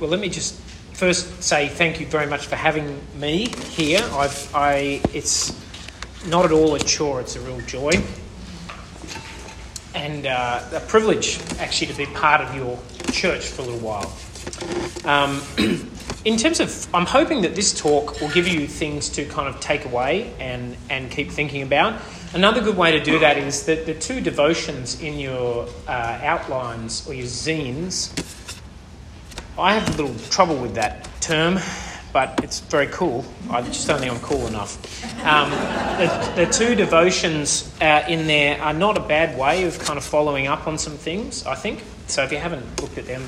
Well, let me just first say thank you very much for having me here. It's not at all a chore, it's a real joy. And a privilege, actually, to be part of your church for a little while. In terms of, I'm hoping that this talk will give you things to kind of take away and keep thinking about. Another good way to do that is that the two devotions in your outlines or your zines, I have a little trouble with that term, but it's very cool. I just don't think I'm cool enough. The two devotions in there are not a bad way of kind of following up on some things, I think. So if you haven't looked at them,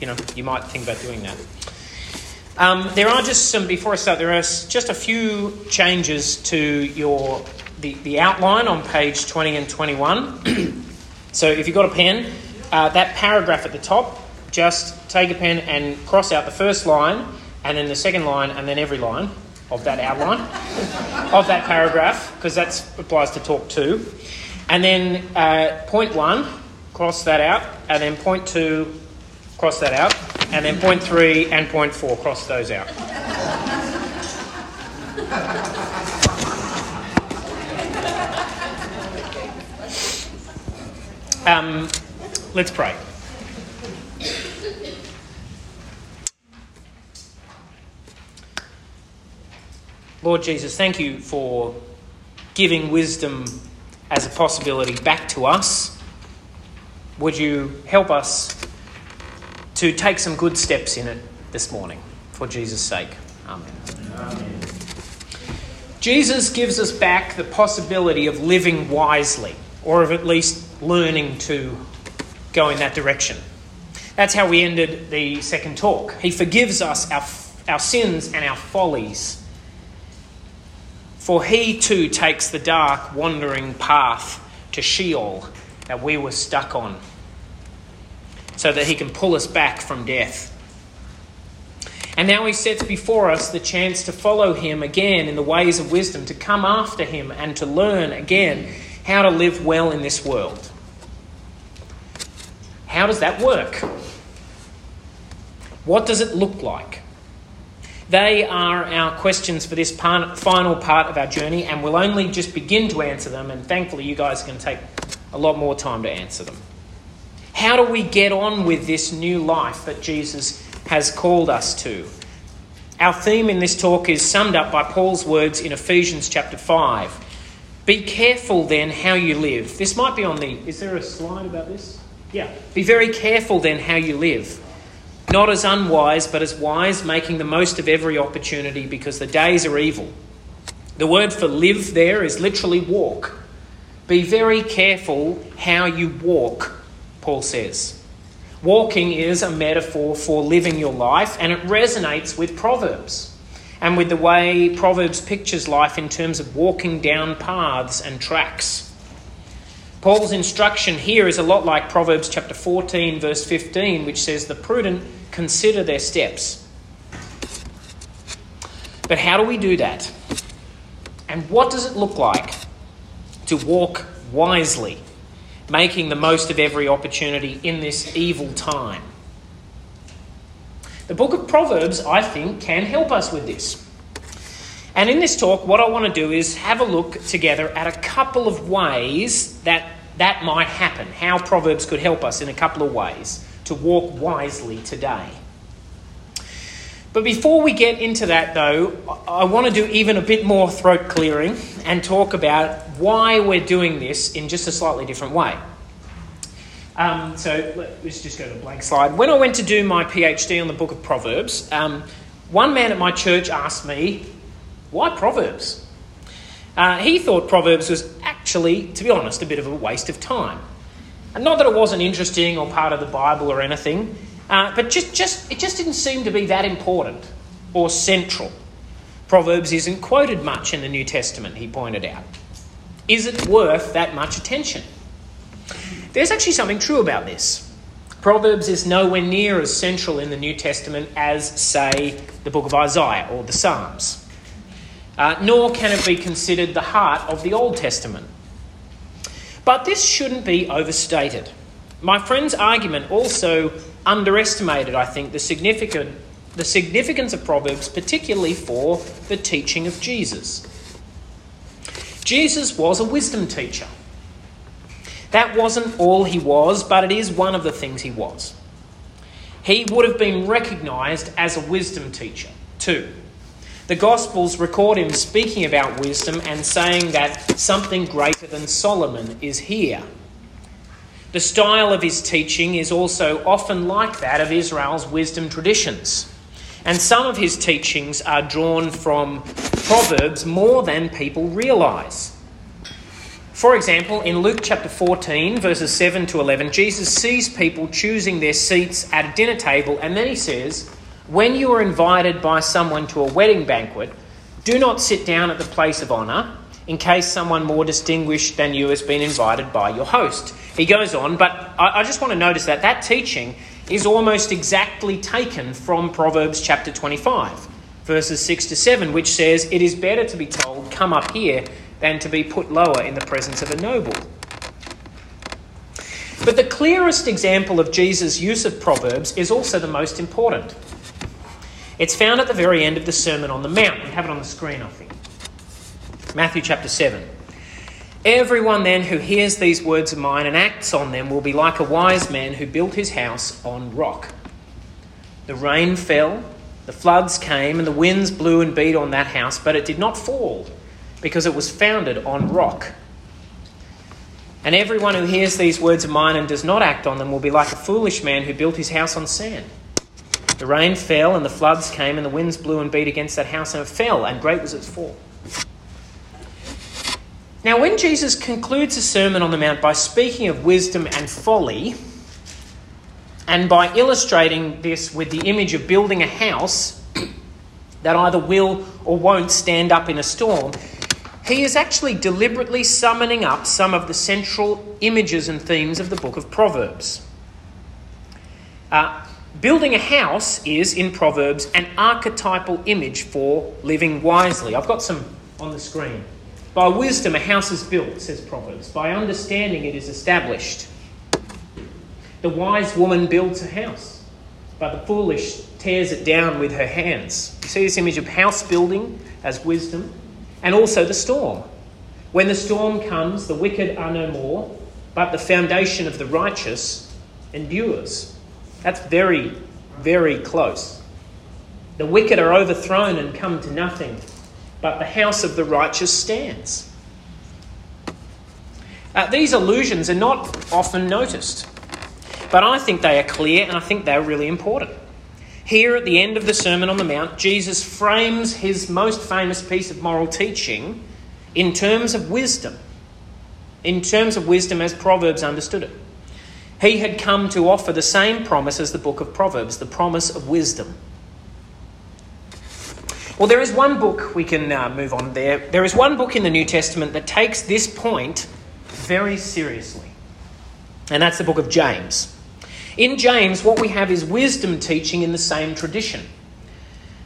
you know, you might think about doing that. There are just a few changes to the outline on page 20 and 21. So if you've got a pen, that paragraph at the top, just take a pen and cross out the first line and then the second line and then every line of that outline of that paragraph, because that applies to talk 2. And then point 1, cross that out, and then point 2, cross that out, and then point 3 and point 4, cross those out. Let's pray. Lord Jesus, thank you for giving wisdom as a possibility back to us. Would you help us to take some good steps in it this morning, for Jesus' sake? Amen. Amen. Jesus gives us back the possibility of living wisely, or of at least learning to go in that direction. That's how we ended the second talk. He forgives us our sins and our follies, for he too takes the dark, wandering path to Sheol that we were stuck on, so that he can pull us back from death. And now he sets before us the chance to follow him again in the ways of wisdom, to come after him and to learn again how to live well in this world. How does that work? What does it look like? They are our questions for this final part of our journey, and we'll only just begin to answer them, and thankfully you guys are going to take a lot more time to answer them. How do we get on with this new life that Jesus has called us to? Our theme in this talk is summed up by Paul's words in Ephesians chapter 5. Be careful then how you live. This might be on the... Is there a slide about this? Yeah. Be very careful then how you live. Not as unwise, but as wise, making the most of every opportunity, because the days are evil. The word for live there is literally walk. Be very careful how you walk, Paul says. Walking is a metaphor for living your life, and it resonates with Proverbs and with the way Proverbs pictures life in terms of walking down paths and tracks. Paul's instruction here is a lot like Proverbs chapter 14, verse 15, which says, "The prudent consider their steps." But how do we do that? And what does it look like to walk wisely, making the most of every opportunity in this evil time? The book of Proverbs, I think, can help us with this. And in this talk, what I want to do is have a look together at a couple of ways that might happen, how Proverbs could help us in a couple of ways to walk wisely today. But before we get into that, though, I want to do even a bit more throat clearing and talk about why we're doing this in just a slightly different way. So let's just go to a blank slide. When I went to do my PhD on the book of Proverbs, one man at my church asked me, "Why Proverbs?" He thought Proverbs was actually, to be honest, a bit of a waste of time. And not that it wasn't interesting or part of the Bible or anything, but it just didn't seem to be that important or central. Proverbs isn't quoted much in the New Testament, he pointed out. Is it worth that much attention? There's actually something true about this. Proverbs is nowhere near as central in the New Testament as, say, the book of Isaiah or the Psalms. Nor can it be considered the heart of the Old Testament. But this shouldn't be overstated. My friend's argument also underestimated, I think, the significance of Proverbs, particularly for the teaching of Jesus. Jesus was a wisdom teacher. That wasn't all he was, but it is one of the things he was. He would have been recognised as a wisdom teacher too. The Gospels record him speaking about wisdom and saying that something greater than Solomon is here. The style of his teaching is also often like that of Israel's wisdom traditions. And some of his teachings are drawn from Proverbs more than people realise. For example, in Luke chapter 14, verses 7 to 11, Jesus sees people choosing their seats at a dinner table, and then he says, "When you are invited by someone to a wedding banquet, do not sit down at the place of honour, in case someone more distinguished than you has been invited by your host." He goes on, but I just want to notice that teaching is almost exactly taken from Proverbs chapter 25, verses 6 to 7, which says, "It is better to be told, 'Come up here,' than to be put lower in the presence of a noble." But the clearest example of Jesus' use of Proverbs is also the most important. It's found at the very end of the Sermon on the Mount. We have it on the screen, I think. Matthew chapter 7. "Everyone then who hears these words of mine and acts on them will be like a wise man who built his house on rock. The rain fell, the floods came, and the winds blew and beat on that house, but it did not fall, because it was founded on rock. And everyone who hears these words of mine and does not act on them will be like a foolish man who built his house on sand. The rain fell, and the floods came, and the winds blew and beat against that house, and it fell, and great was its fall." Now, when Jesus concludes the Sermon on the Mount by speaking of wisdom and folly, and by illustrating this with the image of building a house that either will or won't stand up in a storm, he is actually deliberately summoning up some of the central images and themes of the book of Proverbs. Building a house is, in Proverbs, an archetypal image for living wisely. I've got some on the screen. "By wisdom a house is built," says Proverbs. "By understanding it is established. The wise woman builds a house, but the foolish tears it down with her hands." You see this image of house building as wisdom. And also the storm. "When the storm comes, the wicked are no more, but the foundation of the righteous endures." That's very, very close. "The wicked are overthrown and come to nothing, but the house of the righteous stands." These allusions are not often noticed, but I think they are clear, and I think they're really important. Here at the end of the Sermon on the Mount, Jesus frames his most famous piece of moral teaching in terms of wisdom as Proverbs understood it. He had come to offer the same promise as the book of Proverbs, the promise of wisdom. Well, there is one book, we can move on there. There is one book in the New Testament that takes this point very seriously, and that's the book of James. In James, what we have is wisdom teaching in the same tradition.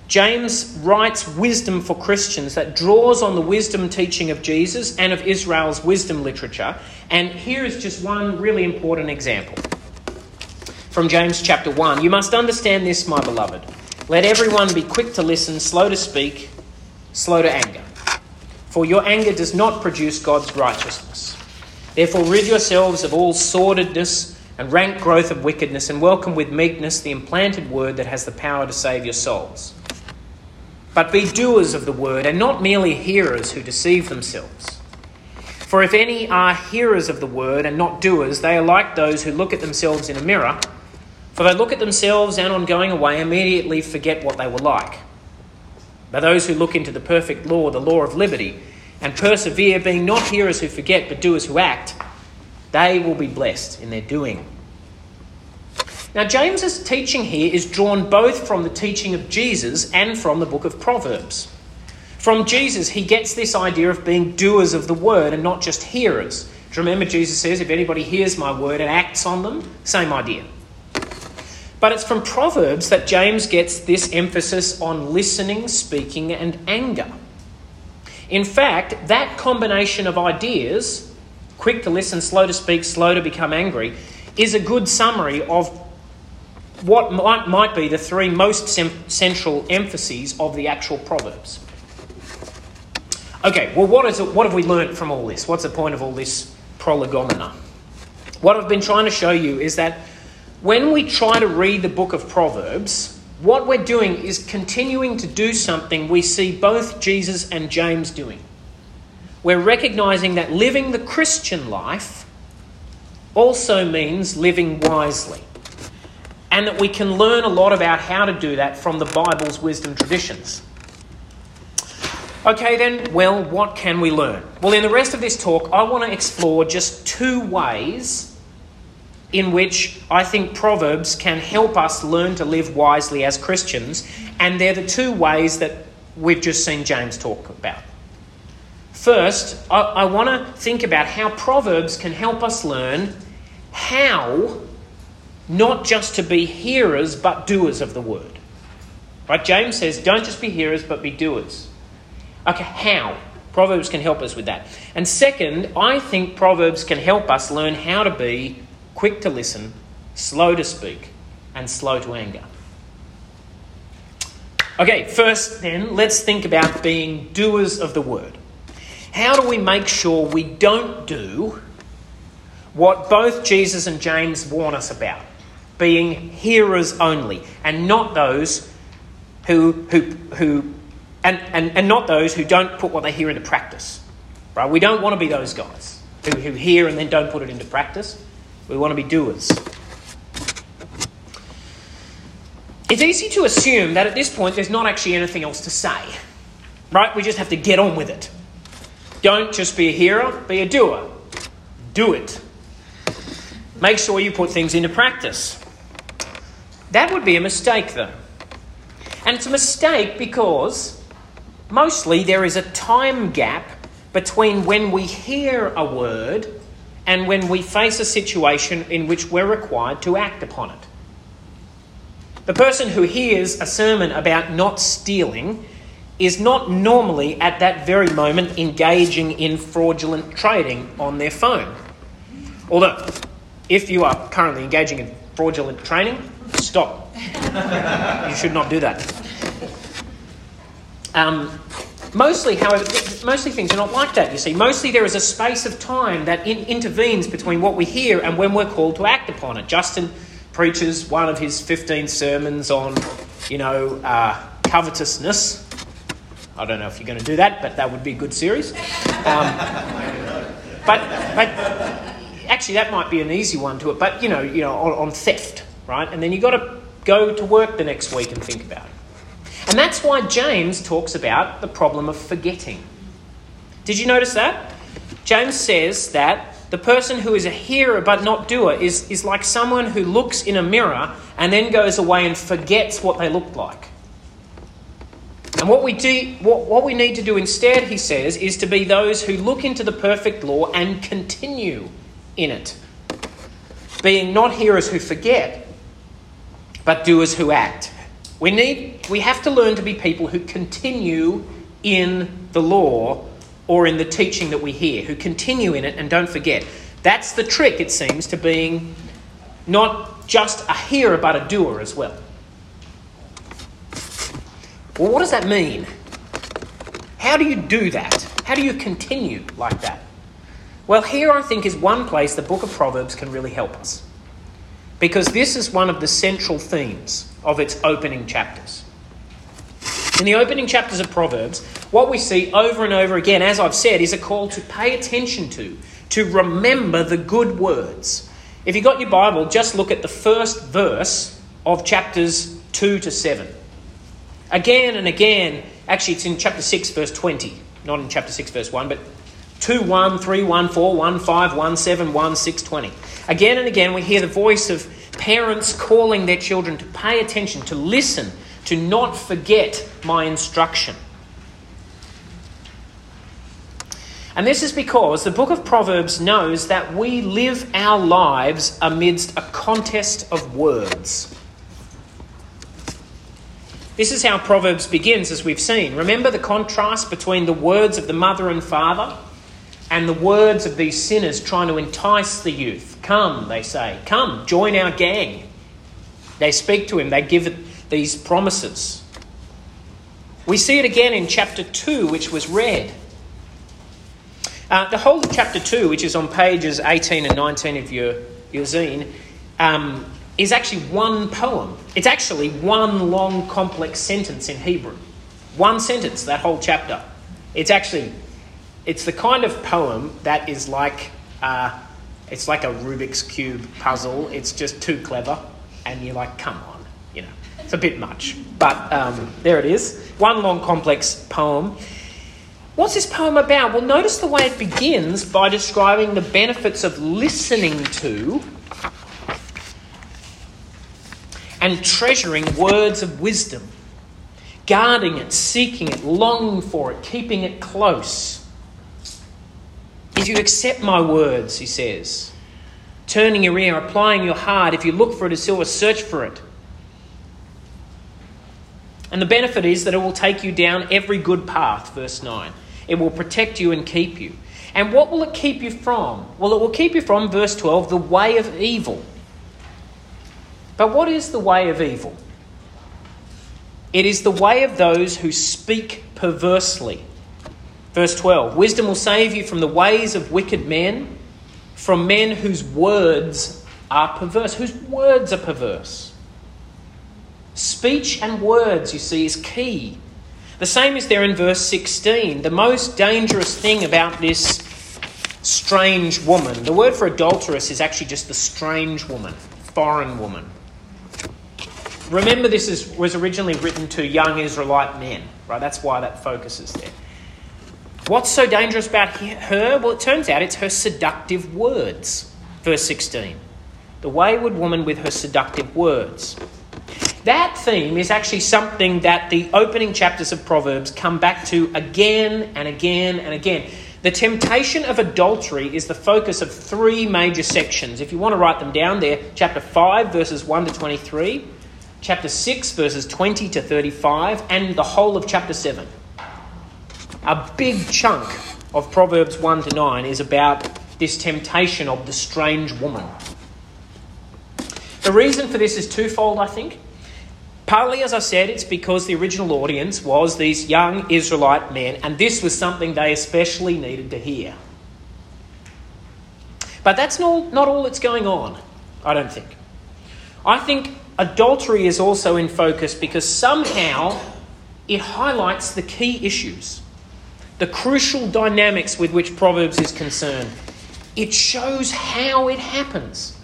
James writes wisdom for Christians that draws on the wisdom teaching of Jesus and of Israel's wisdom literature. And here is just one really important example. From James chapter 1, "You must understand this, my beloved. Let everyone be quick to listen, slow to speak, slow to anger. For your anger does not produce God's righteousness. Therefore rid yourselves of all sordidness and rank growth of wickedness, and welcome with meekness the implanted word that has the power to save your souls. But be doers of the word, and not merely hearers who deceive themselves. For if any are hearers of the word and not doers, they are like those who look at themselves in a mirror, for they look at themselves and on going away immediately forget what they were like. But those who look into the perfect law, the law of liberty, and persevere, being not hearers who forget, but doers who act, they will be blessed in their doing." Now, James's teaching here is drawn both from the teaching of Jesus and from the book of Proverbs. From Jesus, he gets this idea of being doers of the word and not just hearers. Do you remember Jesus says, "If anybody hears my word and acts on them," same idea. But it's from Proverbs that James gets this emphasis on listening, speaking, and anger. In fact, that combination of ideas, quick to listen, slow to speak, slow to become angry, is a good summary of what might be the three most central emphases of the actual Proverbs. Okay, well, what have we learned from all this? What's the point of all this prolegomena? What I've been trying to show you is that when we try to read the book of Proverbs, what we're doing is continuing to do something we see both Jesus and James doing. We're recognizing that living the Christian life also means living wisely, and that we can learn a lot about how to do that from the Bible's wisdom traditions. Okay then, well, what can we learn? Well, in the rest of this talk, I want to explore just two ways in which I think Proverbs can help us learn to live wisely as Christians, and they're the two ways that we've just seen James talk about. First, I want to think about how Proverbs can help us learn how not just to be hearers but doers of the word. Right? James says, don't just be hearers but be doers. Okay, how? Proverbs can help us with that. And second, I think Proverbs can help us learn how to be quick to listen, slow to speak, and slow to anger. Okay, first then, let's think about being doers of the word. How do we make sure we don't do what both Jesus and James warn us about? Being hearers only, and not those who And not those who don't put what they hear into practice. Right? We don't want to be those guys who hear and then don't put it into practice. We want to be doers. It's easy to assume that at this point there's not actually anything else to say. Right? We just have to get on with it. Don't just be a hearer, be a doer. Do it. Make sure you put things into practice. That would be a mistake though. And it's a mistake because mostly there is a time gap between when we hear a word and when we face a situation in which we're required to act upon it. The person who hears a sermon about not stealing is not normally at that very moment engaging in fraudulent trading on their phone. Although, if you are currently engaging in fraudulent trading, stop. You should not do that. Mostly things are not like that, you see. Mostly there is a space of time that intervenes between what we hear and when we're called to act upon it. Justin preaches one of his 15 sermons on, covetousness. I don't know if you're going to do that, but that would be a good series. But actually, that might be an easy one to it. But, on theft, right? And then you've got to go to work the next week and think about it. And that's why James talks about the problem of forgetting. Did you notice that? James says that the person who is a hearer but not doer is like someone who looks in a mirror and then goes away and forgets what they looked like. And what we need to do instead, he says, is to be those who look into the perfect law and continue in it. Being not hearers who forget, but doers who act. We have to learn to be people who continue in the law or in the teaching that we hear, who continue in it and don't forget. That's the trick, it seems, to being not just a hearer but a doer as well. Well, what does that mean? How do you do that? How do you continue like that? Well, here I think is one place the book of Proverbs can really help us, because this is one of the central themes of its opening chapters. In the opening chapters of Proverbs, what we see over and over again, as I've said, is a call to pay attention to remember the good words. If you've got your Bible, just look at the first verse of chapters 2 to 7. Again and again, actually it's in chapter 6, verse 20, not in chapter 6, verse 1, but 2:1, 3:1, 4:1, 5:1, 7:1, 6:20. Again and again we hear the voice of parents calling their children to pay attention, to listen, to not forget my instruction. And this is because the book of Proverbs knows that we live our lives amidst a contest of words. This is how Proverbs begins, as we've seen. Remember the contrast between the words of the mother and father and the words of these sinners trying to entice the youth. Come, they say, come, join our gang. They speak to him. They give it these promises. We see it again in chapter 2, which was read. The whole of chapter 2, which is on pages 18 and 19 of your zine, is actually one poem. It's actually one long, complex sentence in Hebrew. One sentence, that whole chapter. It's the kind of poem that is like, it's like a Rubik's Cube puzzle. It's just too clever. And you're like, come on, you know, it's a bit much. But there it is. One long, complex poem. What's this poem about? Well, notice the way it begins by describing the benefits of listening to and treasuring words of wisdom, guarding it, seeking it, longing for it, keeping it close. If you accept my words, he says, turning your ear, applying your heart, if you look for it as silver, search for it. And the benefit is that it will take you down every good path, verse 9. It will protect you and keep you. And what will it keep you from? Well, it will keep you from, verse 12, the way of evil. But what is the way of evil? It is the way of those who speak perversely. Verse 12, wisdom will save you from the ways of wicked men, from men whose words are perverse. Whose words are perverse. Speech and words, you see, is key. The same is there in verse 16. The most dangerous thing about this strange woman, the word for adulteress is actually just the strange woman, foreign woman. Remember, this was originally written to young Israelite men, right? That's why that focus is there. What's so dangerous about her? Well, it turns out it's her seductive words. Verse 16. The wayward woman with her seductive words. That theme is actually something that the opening chapters of Proverbs come back to again and again and again. The temptation of adultery is the focus of three major sections. If you want to write them down there, chapter 5, verses 1 to 23, chapter 6, verses 20 to 35, and the whole of chapter 7. A big chunk of Proverbs 1 to 9 is about this temptation of the strange woman. The reason for this is twofold, I think. Partly, as I said, it's because the original audience was these young Israelite men, and this was something they especially needed to hear. But that's not all that's going on, I don't think. I think adultery is also in focus because somehow it highlights the key issues, the crucial dynamics with which Proverbs is concerned. It shows how it happens,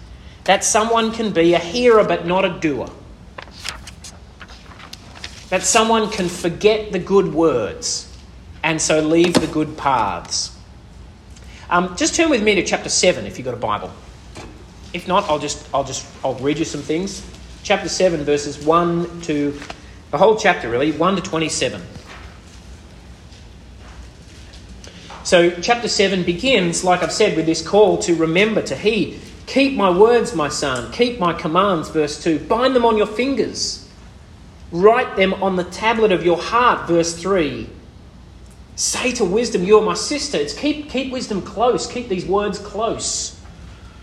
that someone can be a hearer but not a doer. That someone can forget the good words and so leave the good paths. Just turn with me to chapter 7 if you've got a Bible. If not, I'll read you some things. Chapter 7, verses 1 to, the whole chapter really, 1 to 27. So chapter 7 begins, like I've said, with this call to remember, to heed. Keep my words, my son. Keep my commands, verse 2. Bind them on your fingers. Write them on the tablet of your heart, verse 3. Say to wisdom, you are my sister. It's keep wisdom close. Keep these words close.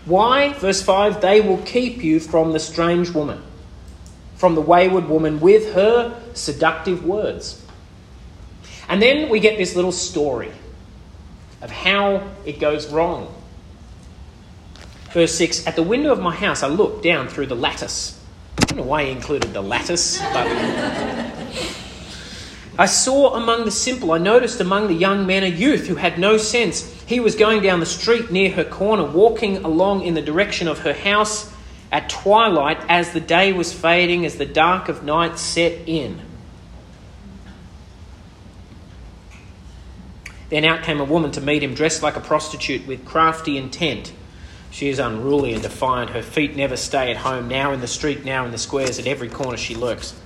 Why? Verse 5, they will keep you from the strange woman, from the wayward woman with her seductive words. And then we get this little story of how it goes wrong. Verse 6, at the window of my house I looked down through the lattice. I don't know why he included the lattice, but I saw among the simple, I noticed among the young men a youth who had no sense. He was going down the street near her corner, walking along in the direction of her house at twilight as the day was fading, as the dark of night set in. Then out came a woman to meet him, dressed like a prostitute with crafty intent. She is unruly and defiant. Her feet never stay at home, now in the street, now in the squares. At every corner she lurks.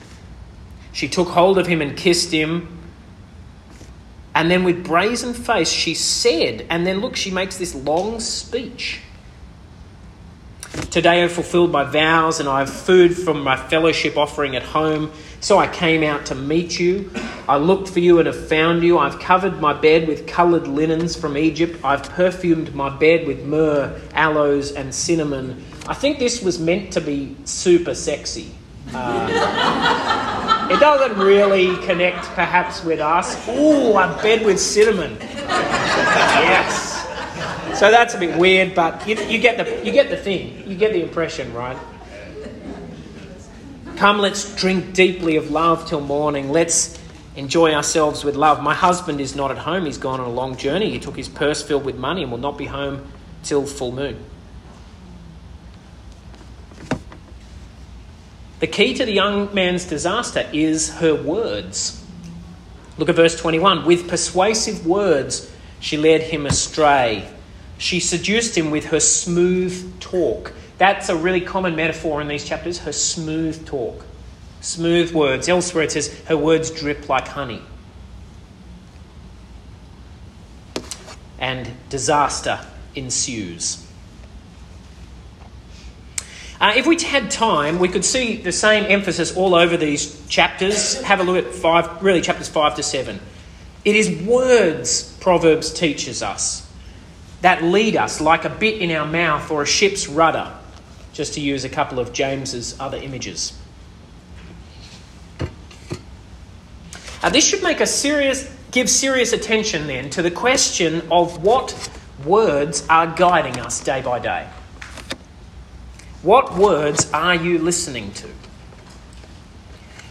She took hold of him and kissed him. And then with brazen face she said, and then look, she makes this long speech. Today I have fulfilled my vows and I have food from my fellowship offering at home. So I came out to meet you. I looked for you and have found you. I've covered my bed with coloured linens from Egypt. I've perfumed my bed with myrrh, aloes and cinnamon. I think this was meant to be super sexy. It doesn't really connect, perhaps, with us. Ooh, a bed with cinnamon. Yes. So that's a bit weird, but you get the thing. You get the impression, right? Come, let's drink deeply of love till morning. Let's enjoy ourselves with love. My husband is not at home. He's gone on a long journey. He took his purse filled with money and will not be home till full moon. The key to the young man's disaster is her words. Look at verse 21. With persuasive words, she led him astray. She seduced him with her smooth talk. That's a really common metaphor in these chapters, her smooth talk. Smooth words. Elsewhere it says her words drip like honey. And disaster ensues. If we had time, we could see the same emphasis all over these chapters. Have a look at chapters 5 to 7. It is words Proverbs teaches us that lead us like a bit in our mouth or a ship's rudder, just to use a couple of James's other images. This should make us give serious attention then to the question of what words are guiding us day by day. What words are you listening to?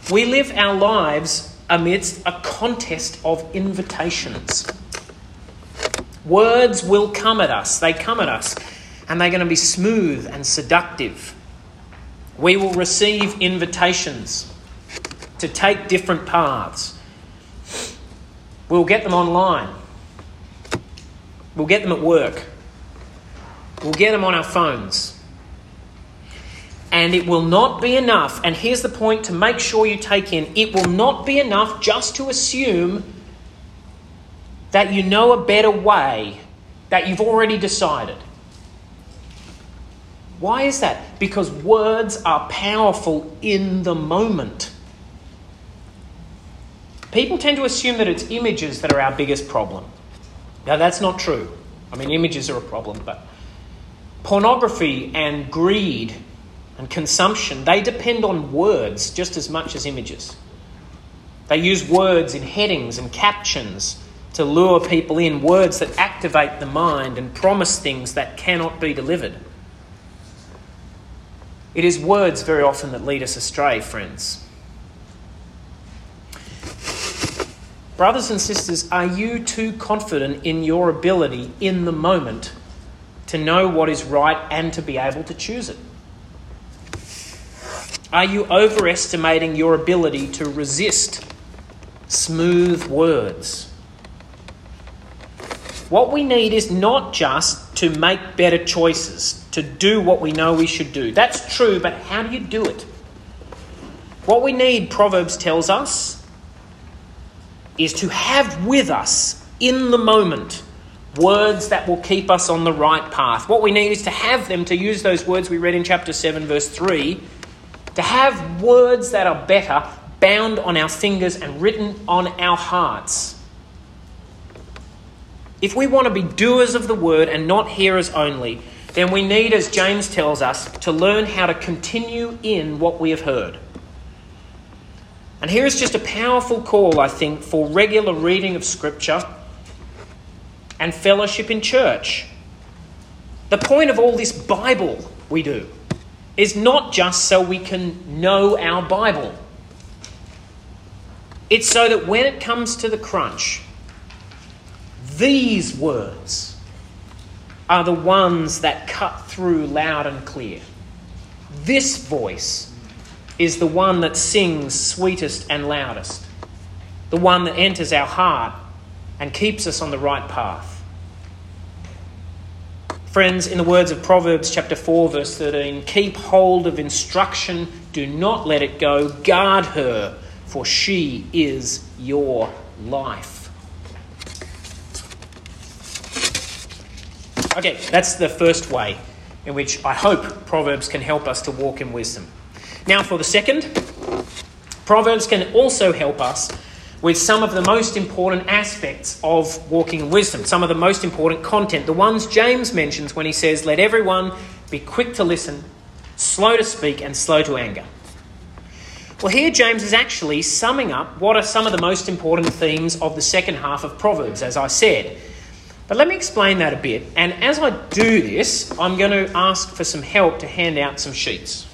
We live our lives amidst a contest of invitations. Words will come at us. They come at us, and they're going to be smooth and seductive. We will receive invitations to take different paths. We'll get them online. We'll get them at work. We'll get them on our phones. And it will not be enough, and here's the point to make sure you take in, it will not be enough just to assume that you know a better way, that you've already decided. Why is that? Because words are powerful in the moment. People tend to assume that it's images that are our biggest problem. Now, that's not true. I mean, images are a problem, but pornography and greed and consumption, they depend on words just as much as images. They use words in headings and captions to lure people in, words that activate the mind and promise things that cannot be delivered. It is words very often that lead us astray, friends. Brothers and sisters, are you too confident in your ability in the moment to know what is right and to be able to choose it? Are you overestimating your ability to resist smooth words? What we need is not just to make better choices, to do what we know we should do. That's true, but how do you do it? What we need, Proverbs tells us, is to have with us in the moment words that will keep us on the right path. What we need is to have them, to use those words we read in chapter 7, verse 3, to have words that are better bound on our fingers and written on our hearts. If we want to be doers of the word and not hearers only, then we need, as James tells us, to learn how to continue in what we have heard. And here is just a powerful call, I think, for regular reading of Scripture and fellowship in church. The point of all this Bible we do is not just so we can know our Bible. It's so that when it comes to the crunch, these words are the ones that cut through loud and clear. This voice is the one that sings sweetest and loudest, the one that enters our heart and keeps us on the right path. Friends, in the words of Proverbs chapter 4, verse 13, keep hold of instruction, do not let it go, guard her, for she is your life. Okay, that's the first way in which I hope Proverbs can help us to walk in wisdom. Now for the second, Proverbs can also help us with some of the most important aspects of walking in wisdom, some of the most important content, the ones James mentions when he says, let everyone be quick to listen, slow to speak, and slow to anger. Well, here James is actually summing up what are some of the most important themes of the second half of Proverbs, as I said. But let me explain that a bit. And as I do this, I'm going to ask for some help to hand out some sheets.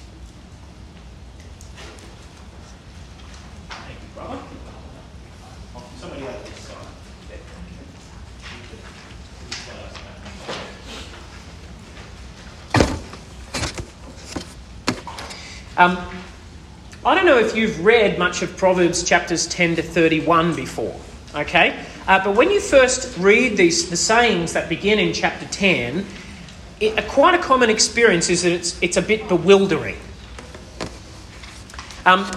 I don't know if you've read much of Proverbs chapters 10 to 31 before, okay? But when you first read the sayings that begin in chapter 10, quite a common experience is that it's a bit bewildering.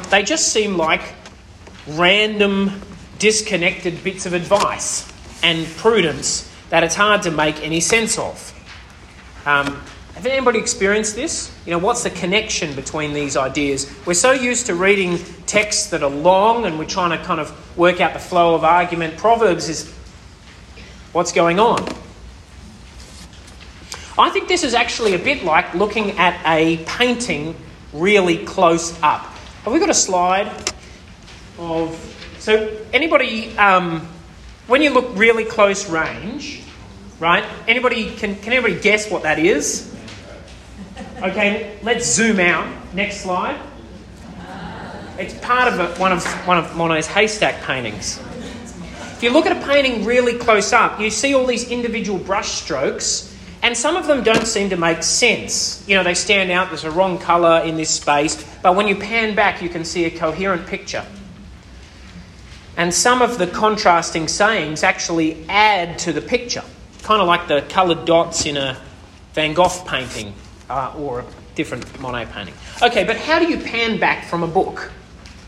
They just seem like random, disconnected bits of advice and prudence that it's hard to make any sense of. Have anybody experienced this? You know, what's the connection between these ideas? We're so used to reading texts that are long and we're trying to kind of work out the flow of argument. Proverbs is what's going on. I think this is actually a bit like looking at a painting really close up. Have we got a slide of... So anybody, when you look really close range, right? Anybody, can anybody guess what that is? Okay, let's zoom out. Next slide. It's part of one of Monet's haystack paintings. If you look at a painting really close up, you see all these individual brush strokes, and some of them don't seem to make sense. You know, they stand out, there's a wrong colour in this space, but when you pan back, you can see a coherent picture. And some of the contrasting sayings actually add to the picture, kind of like the coloured dots in a Van Gogh painting. Or a different Monet painting. Okay, but how do you pan back from a book?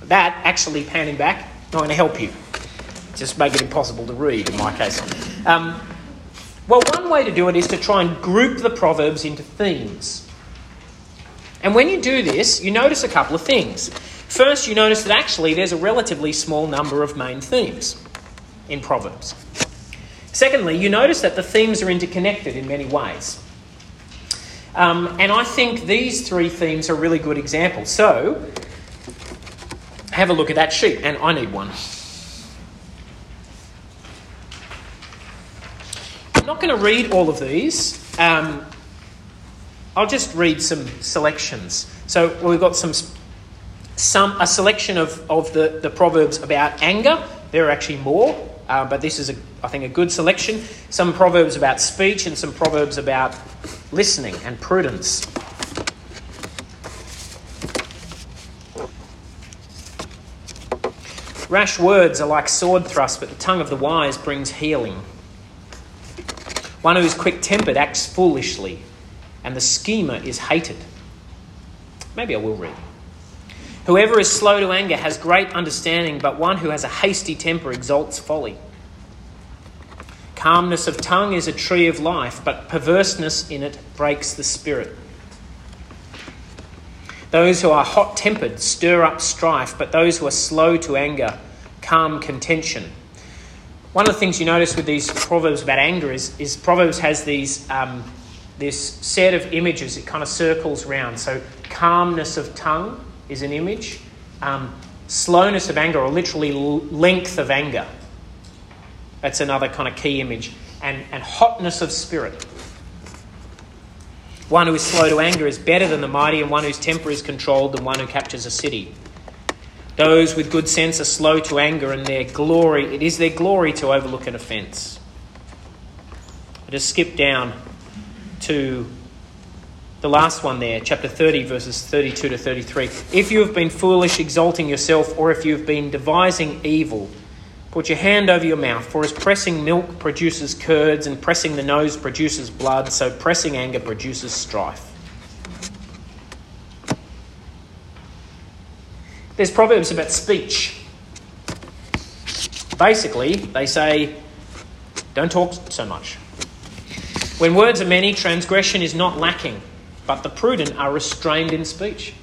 That, actually panning back, not going to help you. Just make it impossible to read, in my case. Well, one way to do it is to try and group the Proverbs into themes. And when you do this, you notice a couple of things. First, you notice that actually there's a relatively small number of main themes in Proverbs. Secondly, you notice that the themes are interconnected in many ways. And I think these three themes are really good examples. So, have a look at that sheet. And I need one. I'm not going to read all of these. I'll just read some selections. So, we've got a selection of the Proverbs about anger. There are actually more. But this is, I think, a good selection. Some Proverbs about speech and some Proverbs about listening and prudence. Rash words are like sword thrusts, but the tongue of the wise brings healing. One who is quick-tempered acts foolishly, and the schemer is hated. Maybe I will read. Whoever is slow to anger has great understanding, but one who has a hasty temper exalts folly. Calmness of tongue is a tree of life, but perverseness in it breaks the spirit. Those who are hot-tempered stir up strife, but those who are slow to anger calm contention. One of the things you notice with these Proverbs about anger is Proverbs has these this set of images. It kind of circles round. So calmness of tongue is an image. Slowness of anger, or literally length of anger. That's another kind of key image. And hotness of spirit. One who is slow to anger is better than the mighty, and one whose temper is controlled than one who captures a city. Those with good sense are slow to anger, and it is their glory to overlook an offence. I just skip down to the last one there, chapter 30, verses 32 to 33. If you have been foolish, exalting yourself, or if you have been devising evil, put your hand over your mouth, for as pressing milk produces curds, and pressing the nose produces blood, so pressing anger produces strife. There's Proverbs about speech. Basically, they say, don't talk so much. When words are many, transgression is not lacking, but the prudent are restrained in speech.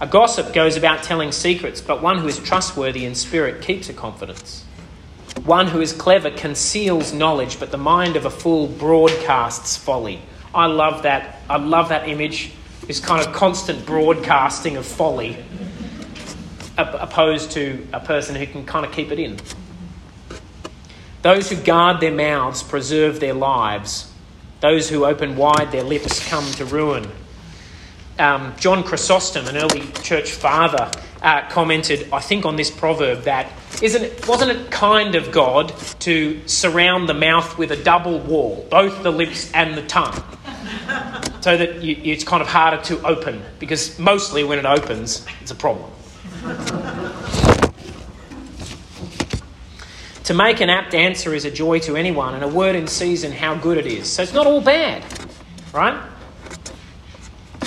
A gossip goes about telling secrets, but one who is trustworthy in spirit keeps a confidence. One who is clever conceals knowledge, but the mind of a fool broadcasts folly. I love that image. this kind of constant broadcasting of folly, opposed to a person who can kind of keep it in. Those who guard their mouths preserve their lives. Those who open wide their lips come to ruin. John Chrysostom, an early church father, commented, I think, on this proverb that wasn't it kind of God to surround the mouth with a double wall, both the lips and the tongue, so that it's kind of harder to open, because mostly when it opens, it's a problem. To make an apt answer is a joy to anyone, and a word in season, how good it is. So it's not all bad, right?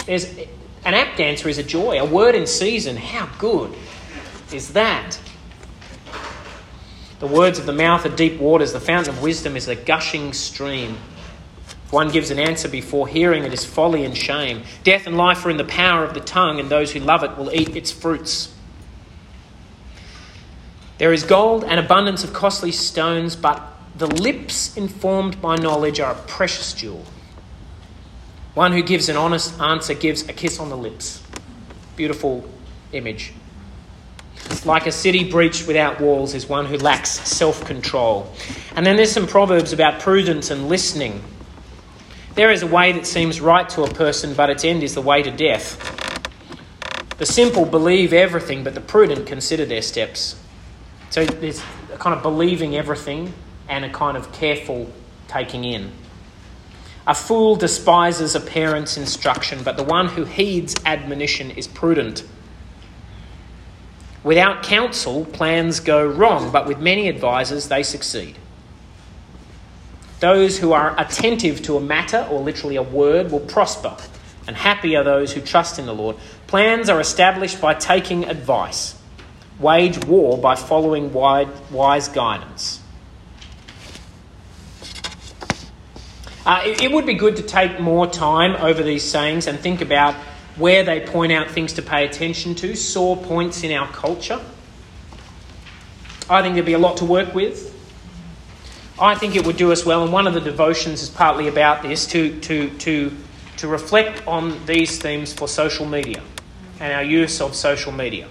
An apt answer is a joy. A word in season, how good is that? The words of the mouth are deep waters. The fountain of wisdom is a gushing stream. If one gives an answer before hearing, it is folly and shame. Death and life are in the power of the tongue, and those who love it will eat its fruits. There is gold and abundance of costly stones, but the lips informed by knowledge are a precious jewel. One who gives an honest answer gives a kiss on the lips. Beautiful image. Like a city breached without walls is one who lacks self-control. And then there's some proverbs about prudence and listening. There is a way that seems right to a person, but its end is the way to death. The simple believe everything, but the prudent consider their steps. So there's a kind of believing everything and a kind of careful taking in. A fool despises a parent's instruction, but the one who heeds admonition is prudent. Without counsel, plans go wrong, but with many advisers, they succeed. Those who are attentive to a matter, or literally a word, will prosper, and happy are those who trust in the Lord. Plans are established by taking advice. Wage war by following wise guidance. It would be good to take more time over these sayings and think about where they point out things to pay attention to, sore points in our culture. I think there'd be a lot to work with. I think it would do us well, and one of the devotions is partly about this, to reflect on these themes for social media and our use of social media.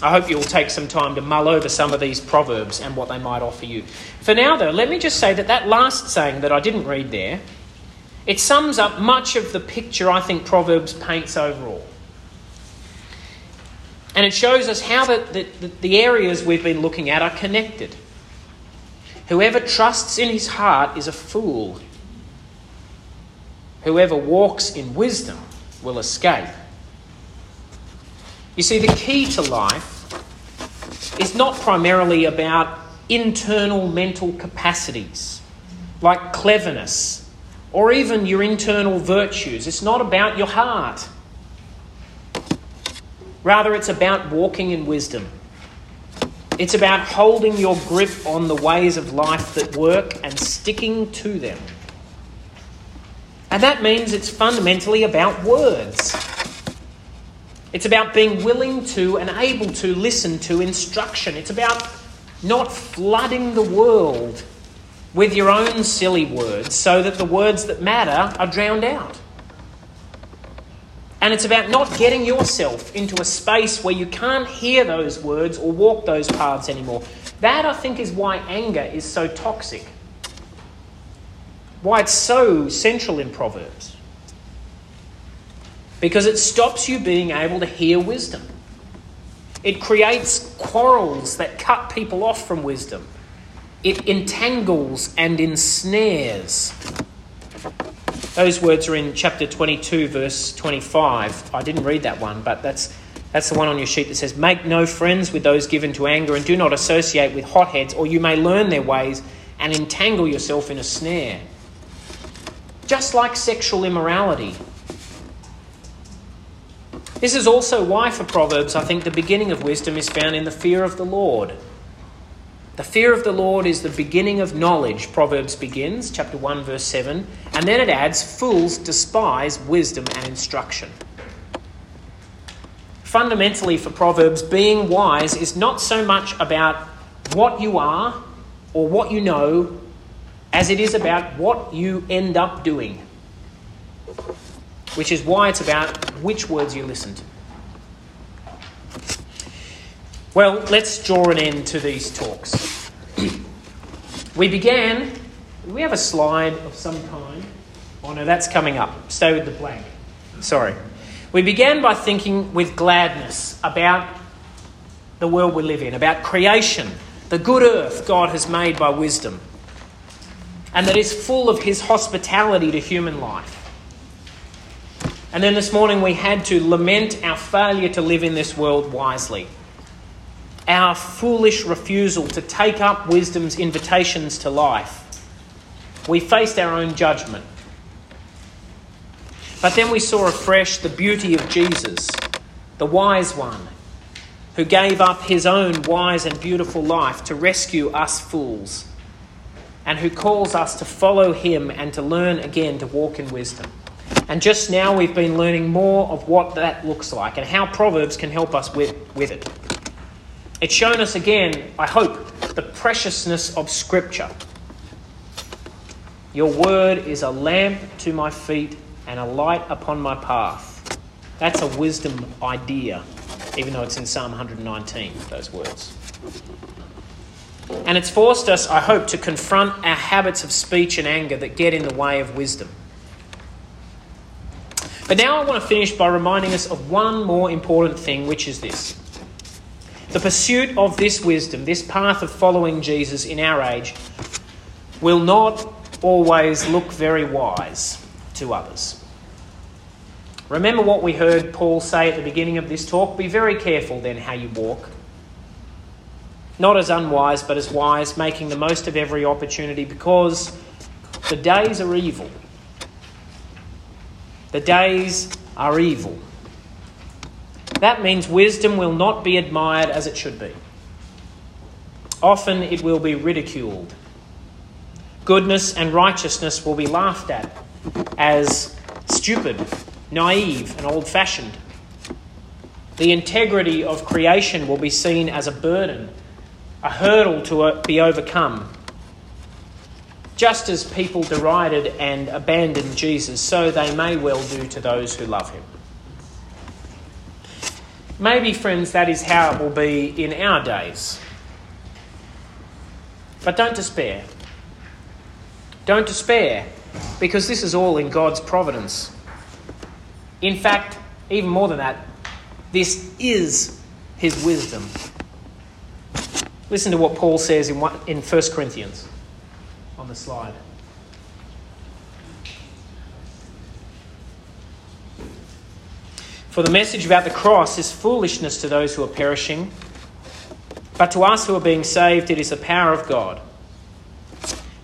I hope you'll take some time to mull over some of these proverbs and what they might offer you. For now, though, let me just say that last saying that I didn't read there, it sums up much of the picture I think Proverbs paints overall. And it shows us how the areas we've been looking at are connected. Whoever trusts in his heart is a fool. Whoever walks in wisdom will escape. You see, the key to life is not primarily about internal mental capacities, like cleverness, or even your internal virtues. It's not about your heart. Rather, it's about walking in wisdom. It's about holding your grip on the ways of life that work and sticking to them. And that means it's fundamentally about words. It's about being willing to and able to listen to instruction. It's about not flooding the world with your own silly words so that the words that matter are drowned out. And it's about not getting yourself into a space where you can't hear those words or walk those paths anymore. That, I think, is why anger is so toxic, why it's so central in Proverbs. Because it stops you being able to hear wisdom. It creates quarrels that cut people off from wisdom. It entangles and ensnares. Those words are in chapter 22, verse 25. I didn't read that one, but that's the one on your sheet that says, "Make no friends with those given to anger, and do not associate with hotheads, or you may learn their ways and entangle yourself in a snare." Just like sexual immorality. This is also why, for Proverbs, I think the beginning of wisdom is found in the fear of the Lord. The fear of the Lord is the beginning of knowledge, Proverbs begins, chapter 1, verse 7, and then it adds, "Fools despise wisdom and instruction." Fundamentally, for Proverbs, being wise is not so much about what you are or what you know as it is about what you end up doing. which is why it's about which words you listen to. Well, let's draw an end to these talks. We have a slide of some kind. Oh no, that's coming up. Stay with the blank. Sorry. We began by thinking with gladness about the world we live in, about creation, the good earth God has made by wisdom, and that is full of his hospitality to human life. And then this morning we had to lament our failure to live in this world wisely, our foolish refusal to take up wisdom's invitations to life. We faced our own judgment. But then we saw afresh the beauty of Jesus, the wise one, who gave up his own wise and beautiful life to rescue us fools, and who calls us to follow him and to learn again to walk in wisdom. And just now we've been learning more of what that looks like and how Proverbs can help us with it. It's shown us again, I hope, the preciousness of Scripture. Your word is a lamp to my feet and a light upon my path. That's a wisdom idea, even though it's in Psalm 119, those words. And it's forced us, I hope, to confront our habits of speech and anger that get in the way of wisdom. But now I want to finish by reminding us of one more important thing, which is this. The pursuit of this wisdom, this path of following Jesus in our age, will not always look very wise to others. Remember what we heard Paul say at the beginning of this talk? Be very careful then how you walk. Not as unwise, but as wise, making the most of every opportunity, because the days are evil. The days are evil. That means wisdom will not be admired as it should be. Often it will be ridiculed. Goodness and righteousness will be laughed at as stupid, naive, and old-fashioned. The integrity of creation will be seen as a burden, a hurdle to be overcome. Just as people derided and abandoned Jesus, so they may well do to those who love him. Maybe, friends, that is how it will be in our days. But don't despair. Don't despair, because this is all in God's providence. In fact, even more than that, this is his wisdom. Listen to what Paul says in 1 Corinthians on the slide. For the message about the cross is foolishness to those who are perishing, but to us who are being saved it is the power of God.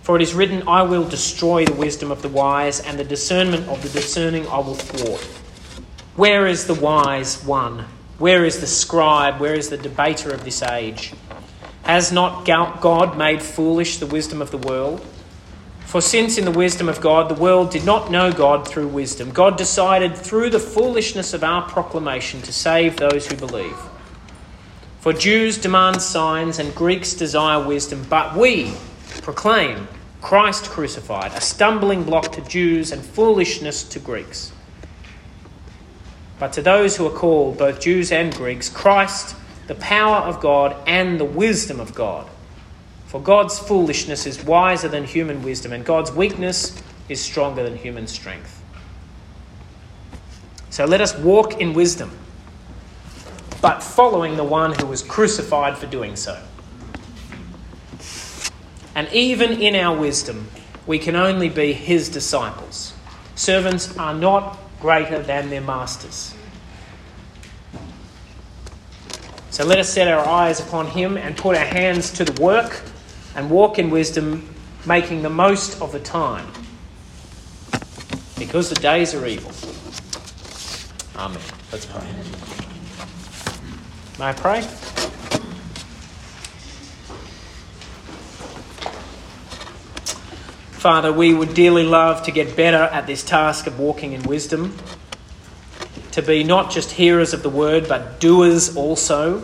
For it is written, I will destroy the wisdom of the wise, and the discernment of the discerning I will thwart. Where is the wise one? Where is the scribe? Where is the debater of this age? Has not God made foolish the wisdom of the world? For since in the wisdom of God, the world did not know God through wisdom, God decided through the foolishness of our proclamation to save those who believe. For Jews demand signs and Greeks desire wisdom, but we proclaim Christ crucified, a stumbling block to Jews and foolishness to Greeks. But to those who are called, both Jews and Greeks, Christ, the power of God and the wisdom of God. For God's foolishness is wiser than human wisdom, and God's weakness is stronger than human strength. So let us walk in wisdom, but following the one who was crucified for doing so. And even in our wisdom, we can only be his disciples. Servants are not greater than their masters. So let us set our eyes upon him and put our hands to the work and walk in wisdom, making the most of the time, because the days are evil. Amen. Let's pray. May I pray? Father, we would dearly love to get better at this task of walking in wisdom, to be not just hearers of the word, but doers also.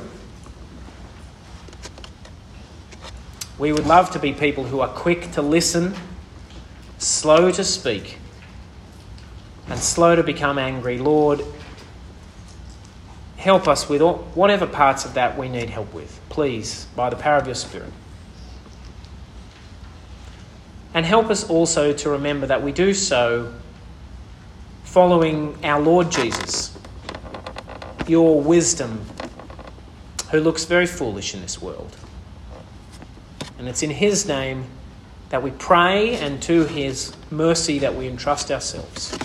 We would love to be people who are quick to listen, slow to speak, and slow to become angry. Lord, help us with all, whatever parts of that we need help with, please, by the power of your Spirit. And help us also to remember that we do so following our Lord Jesus, your wisdom, who looks very foolish in this world. And it's in his name that we pray, and to his mercy that we entrust ourselves.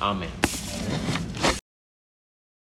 Amen.